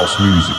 house music. House music. House music.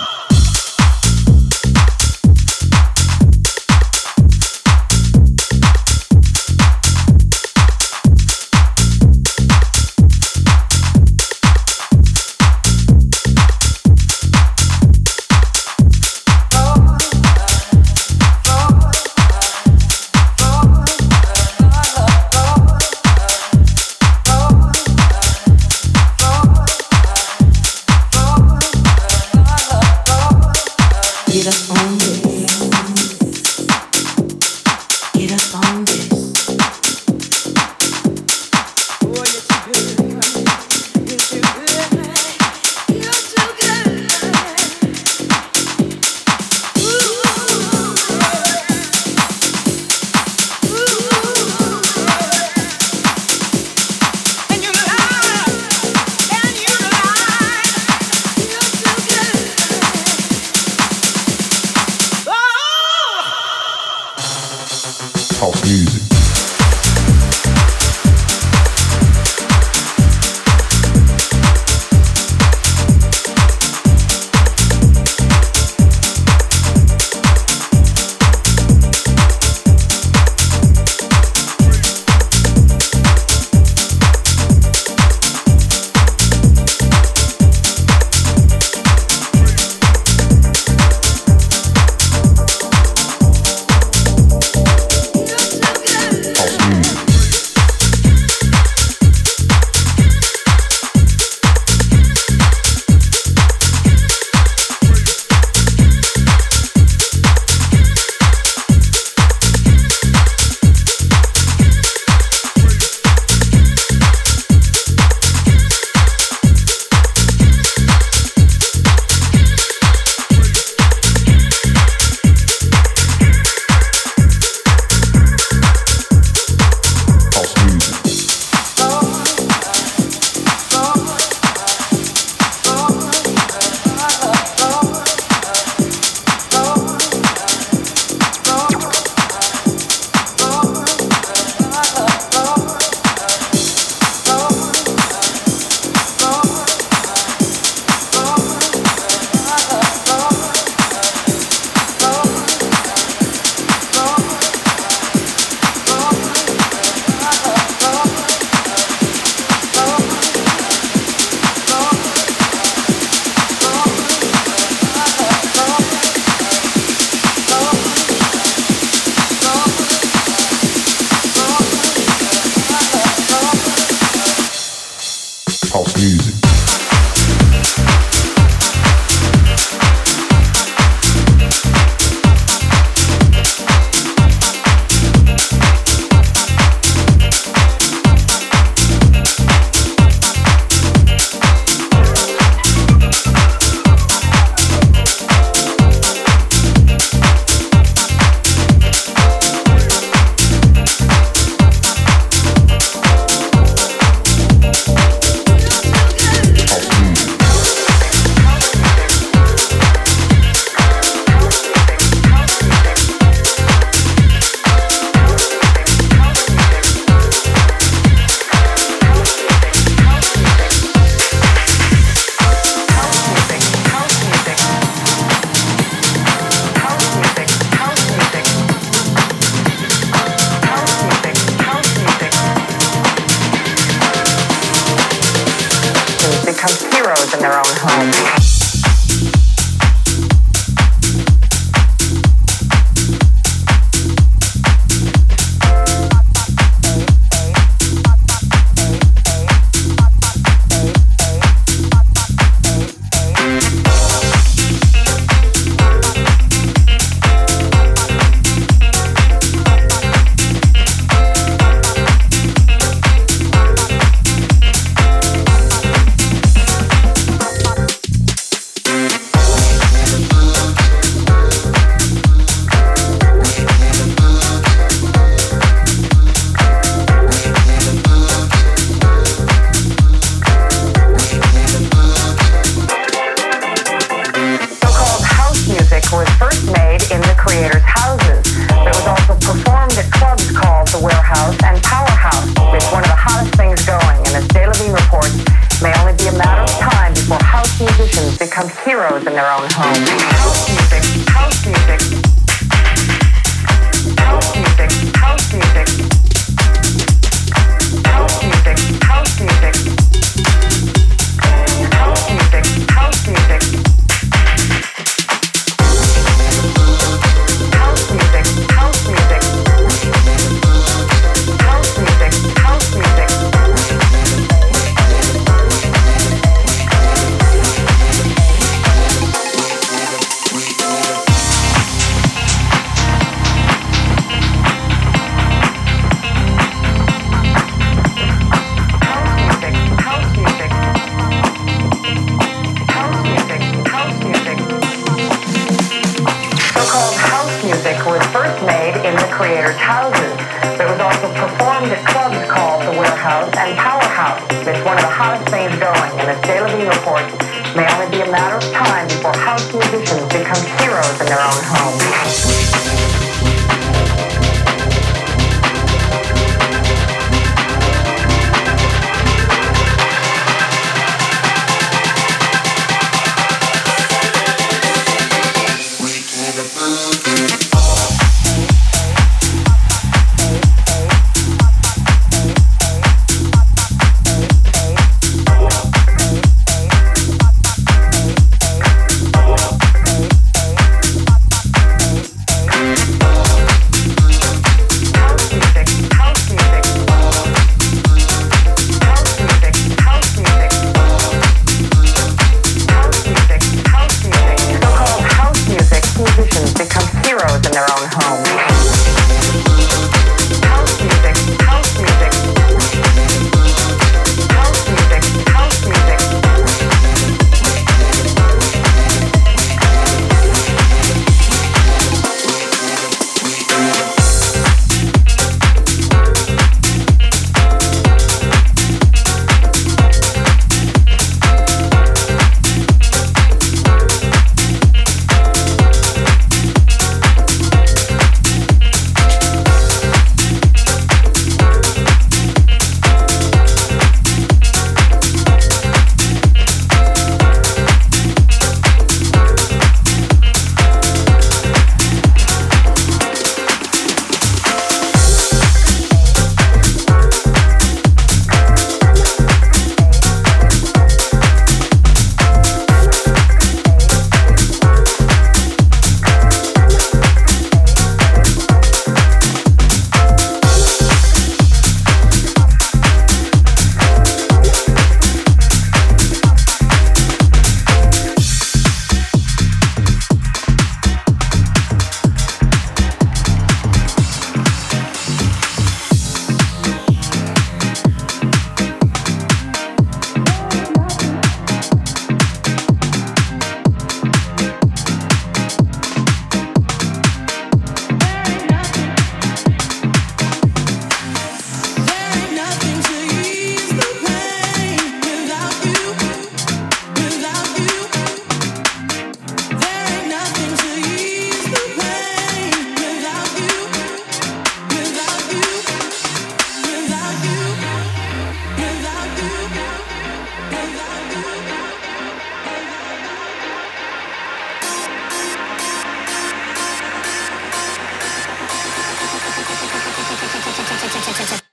musicians become heroes in their own homes.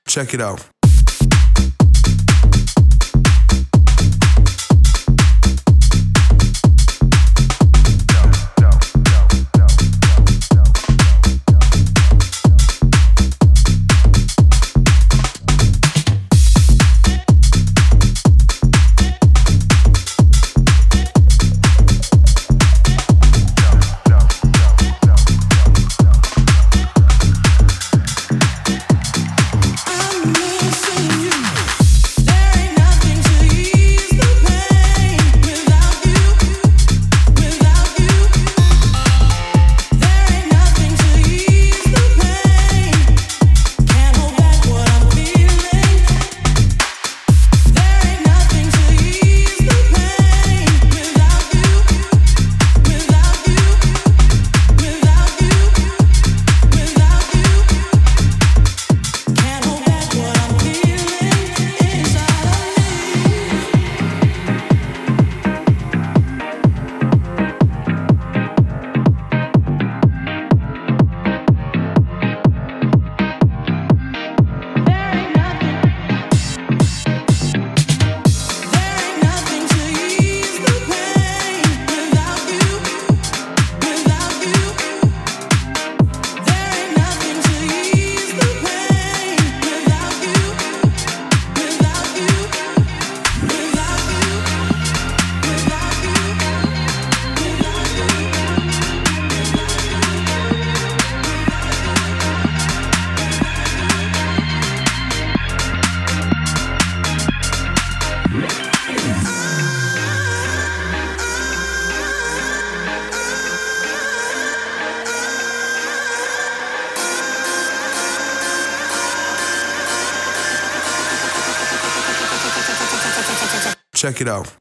Check it out. Check it out.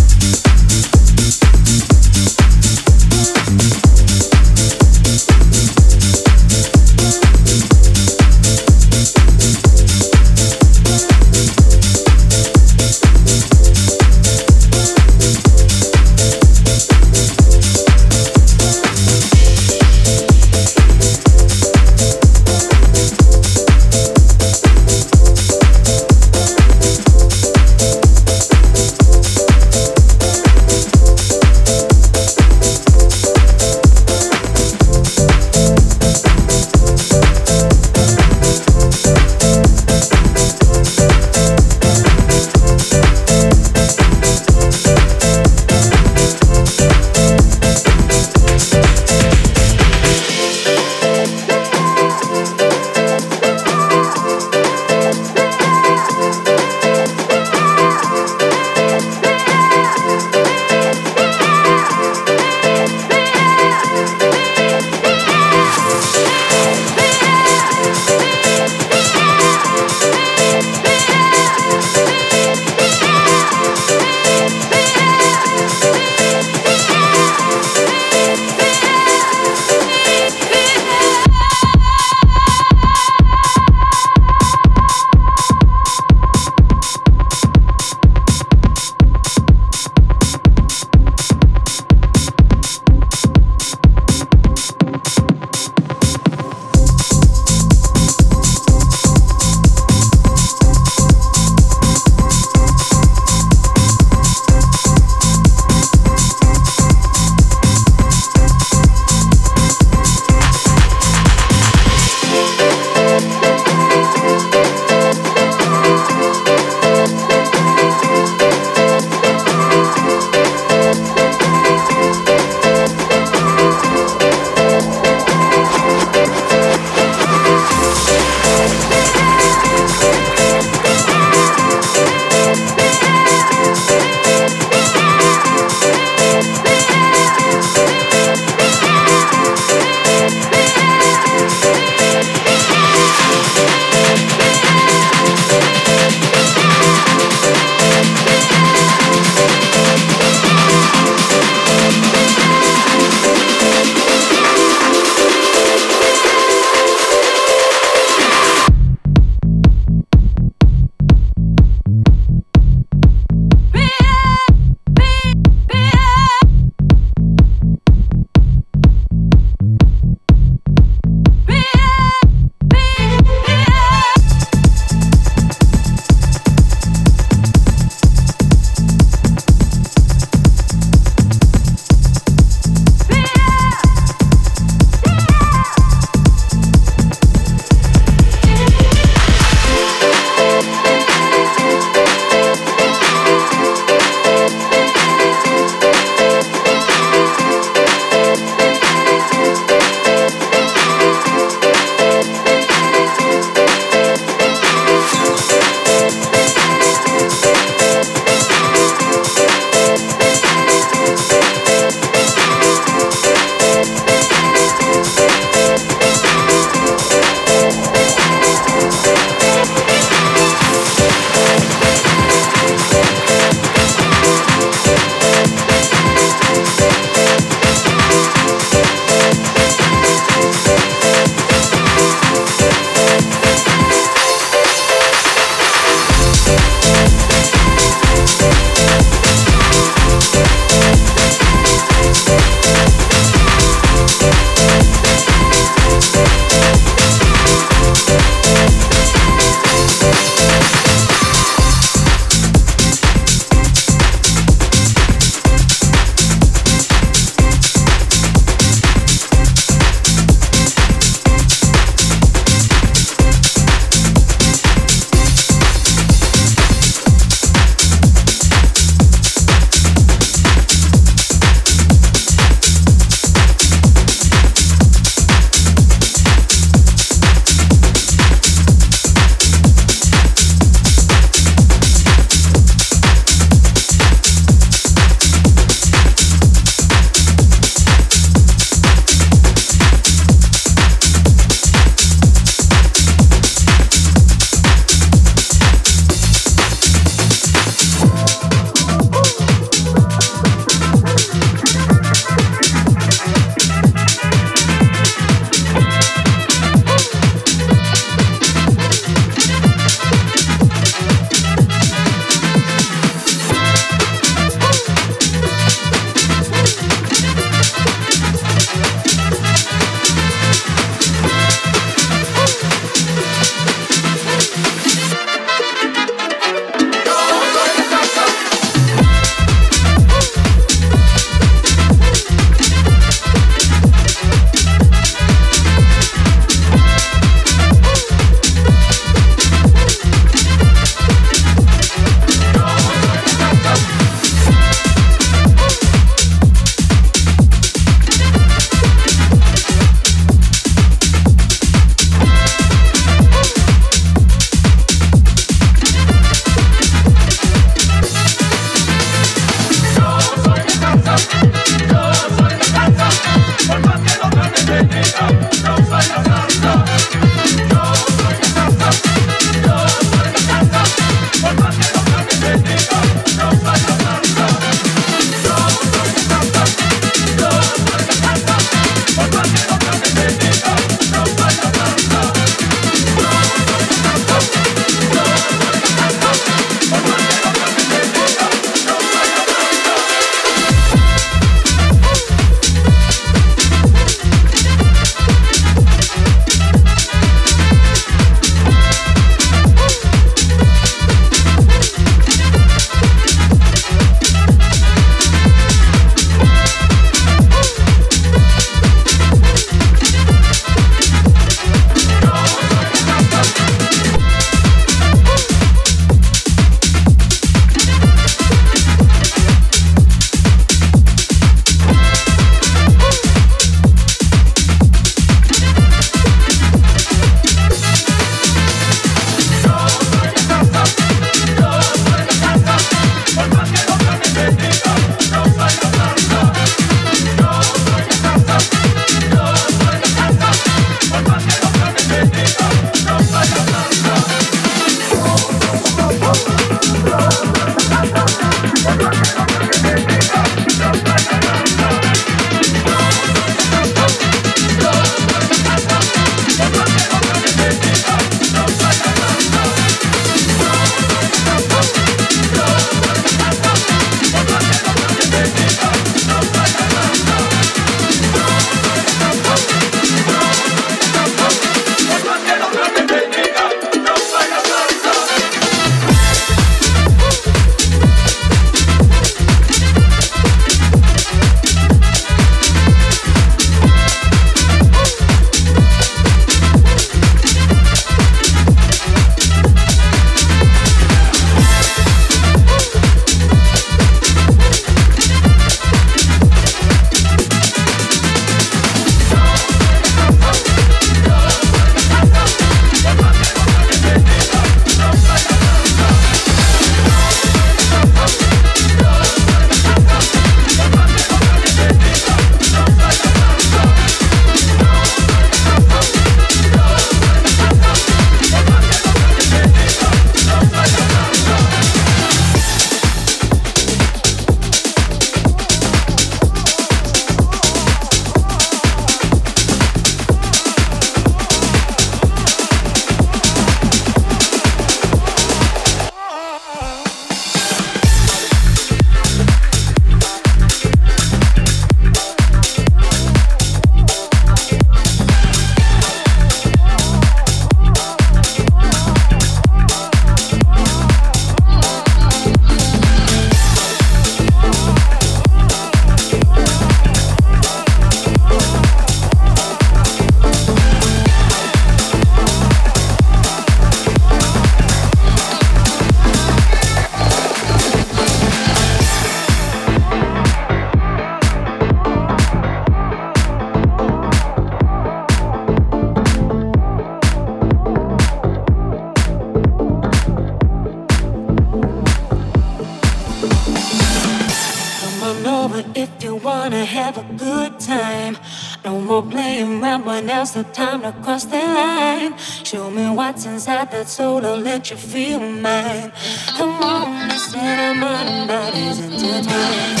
over if you wanna have a good time. No more playing around, but now's the time to cross the line. Show me what's inside that soul, I'll let you feel mine. Come on, listen, I'm on bodies intertwined.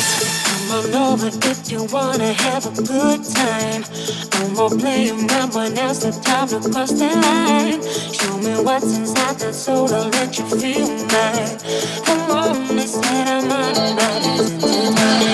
Come on over if you wanna have a good time. No more playing around, but now's the time to cross the line. Show me what's inside that soul, I'll let you feel mine. Come on, listen, I'm on bodies intertwined.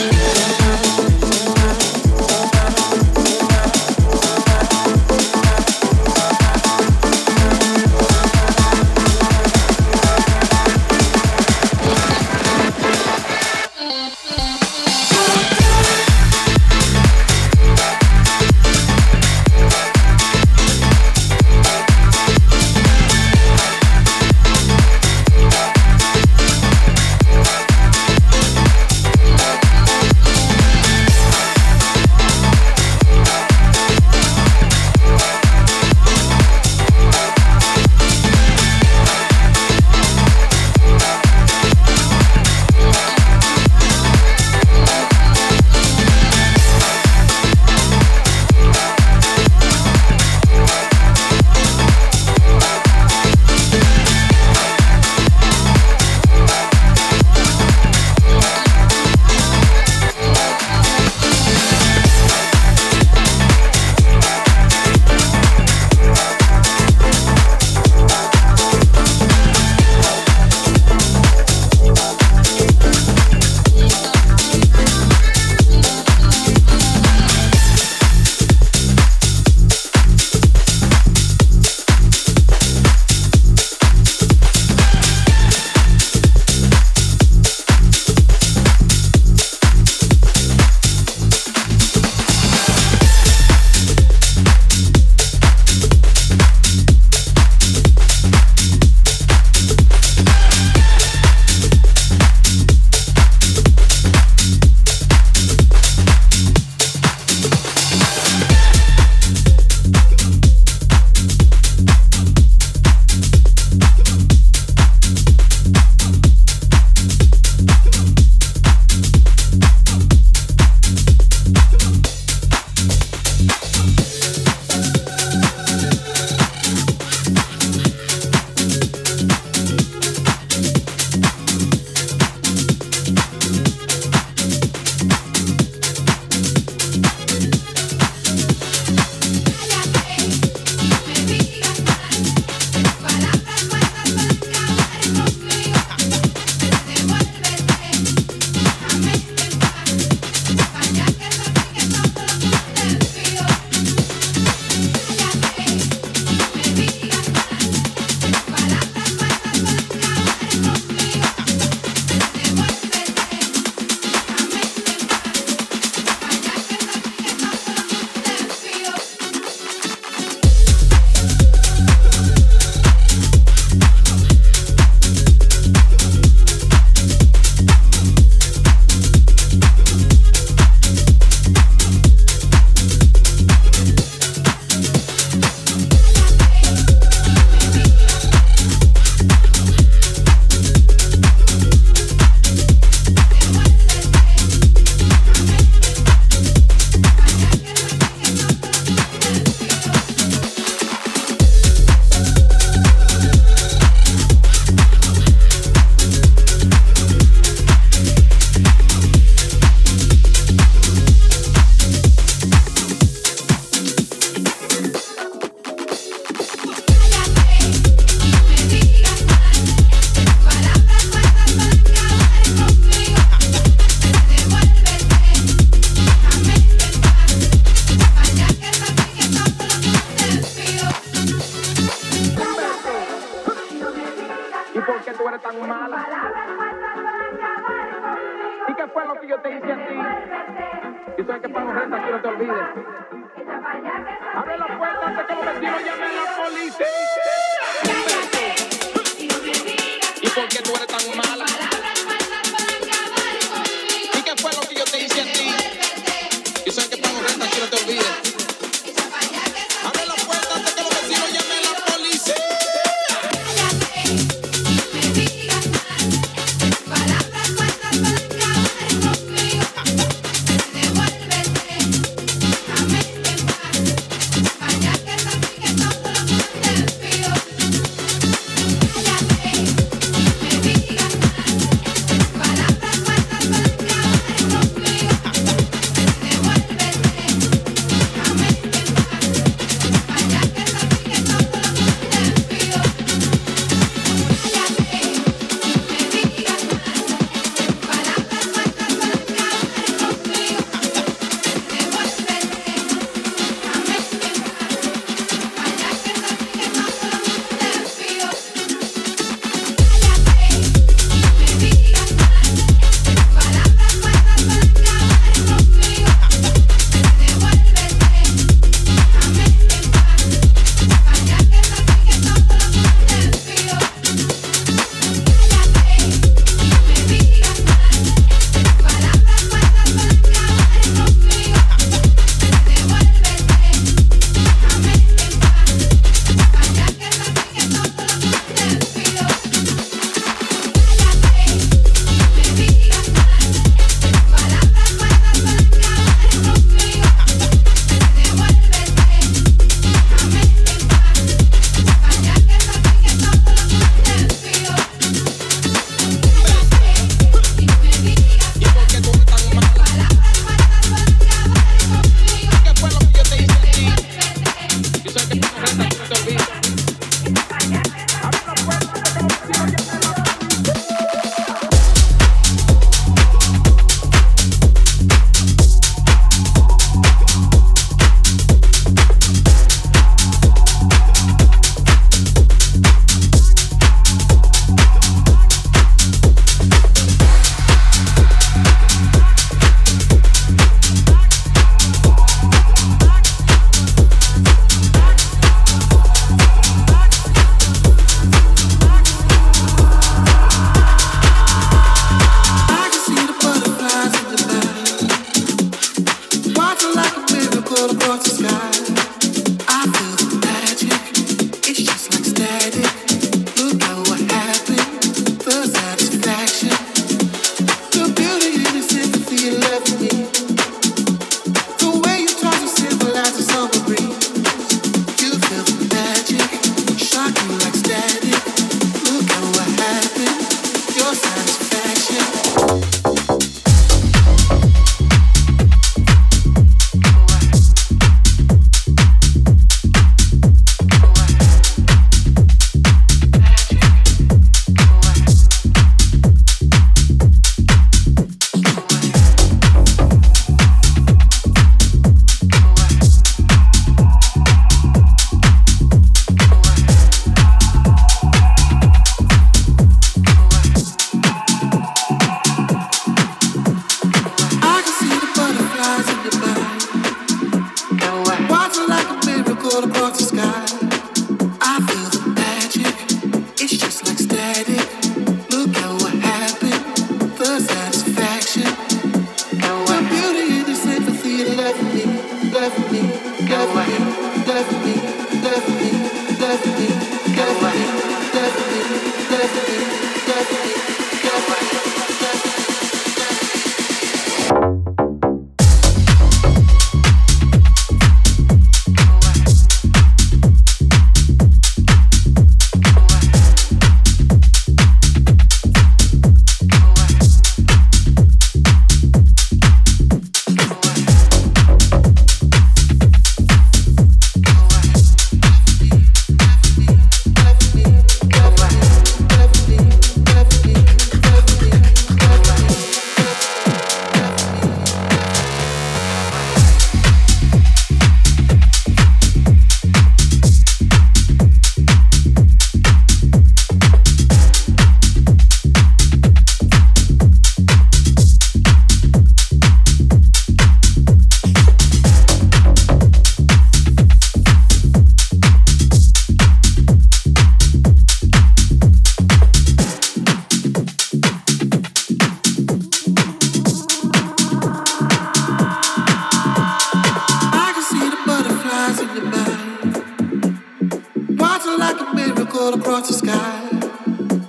towards the sky.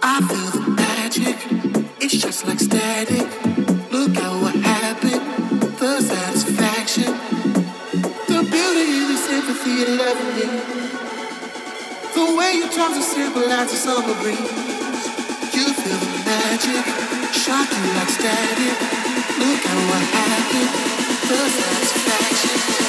I feel the magic, it's just like static. Look at what happened, the satisfaction, the beauty, the sympathy, the loving. The way you talk to symbolize the summer breeze. You feel the magic, shock you like static. Look at what happened, the satisfaction.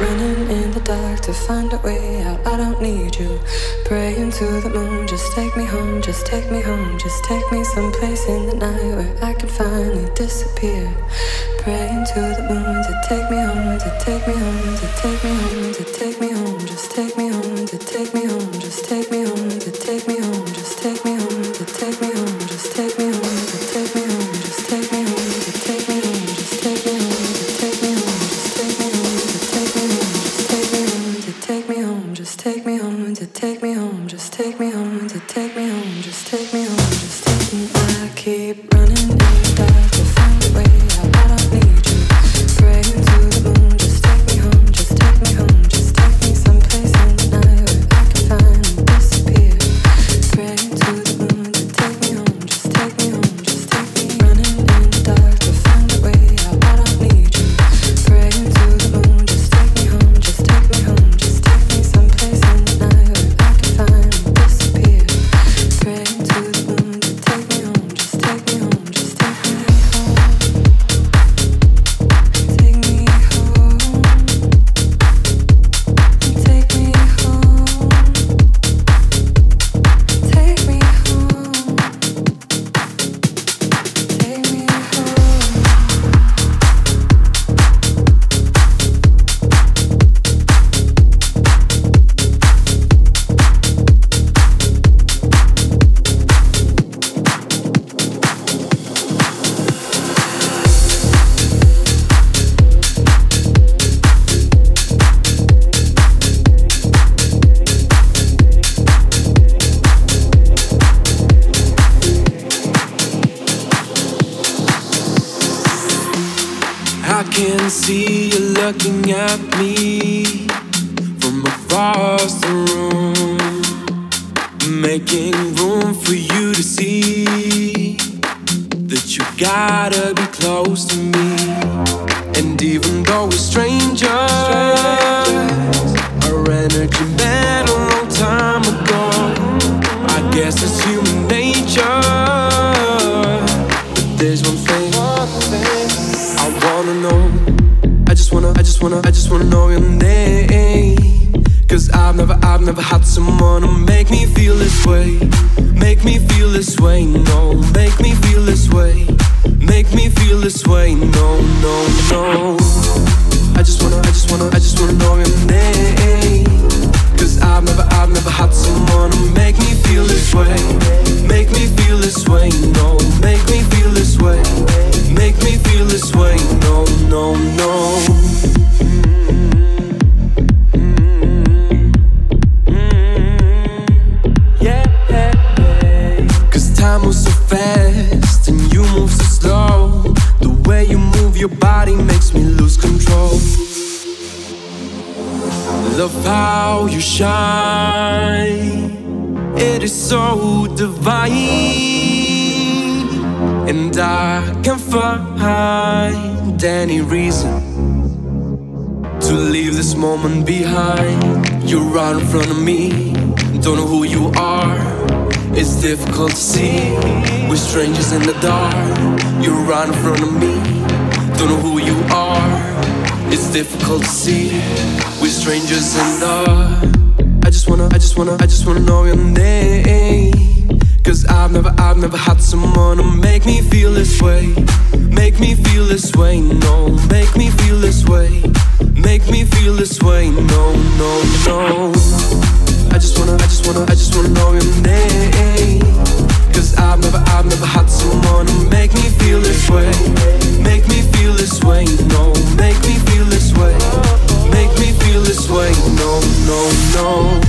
Running in the dark to find a way out, I don't need you. Praying to the moon, just take me home, just take me home. Just take me someplace in the night where I can finally disappear. Praying to the moon to take me home, to take me home, to take me home, to take me home. Just take me home, to take me home, just take me home, to take me home, just take me home, to take me home, just take me home, to take me home, just take me home, to take me home, just take me home. Take me home, to take me home, just take me home, to take me home, just take me home, just take me home. I keep running in the dark to find a way out. I don't need you. Praying to the moon, just take me home, just take me home, just take me someplace in the night where I can finally disappear. Praying to the moon to take me home, just take me home, just take me home. Running in the dark to find a way out. I don't need you. Praying to the moon, just take me home, just take me home. No, no, no.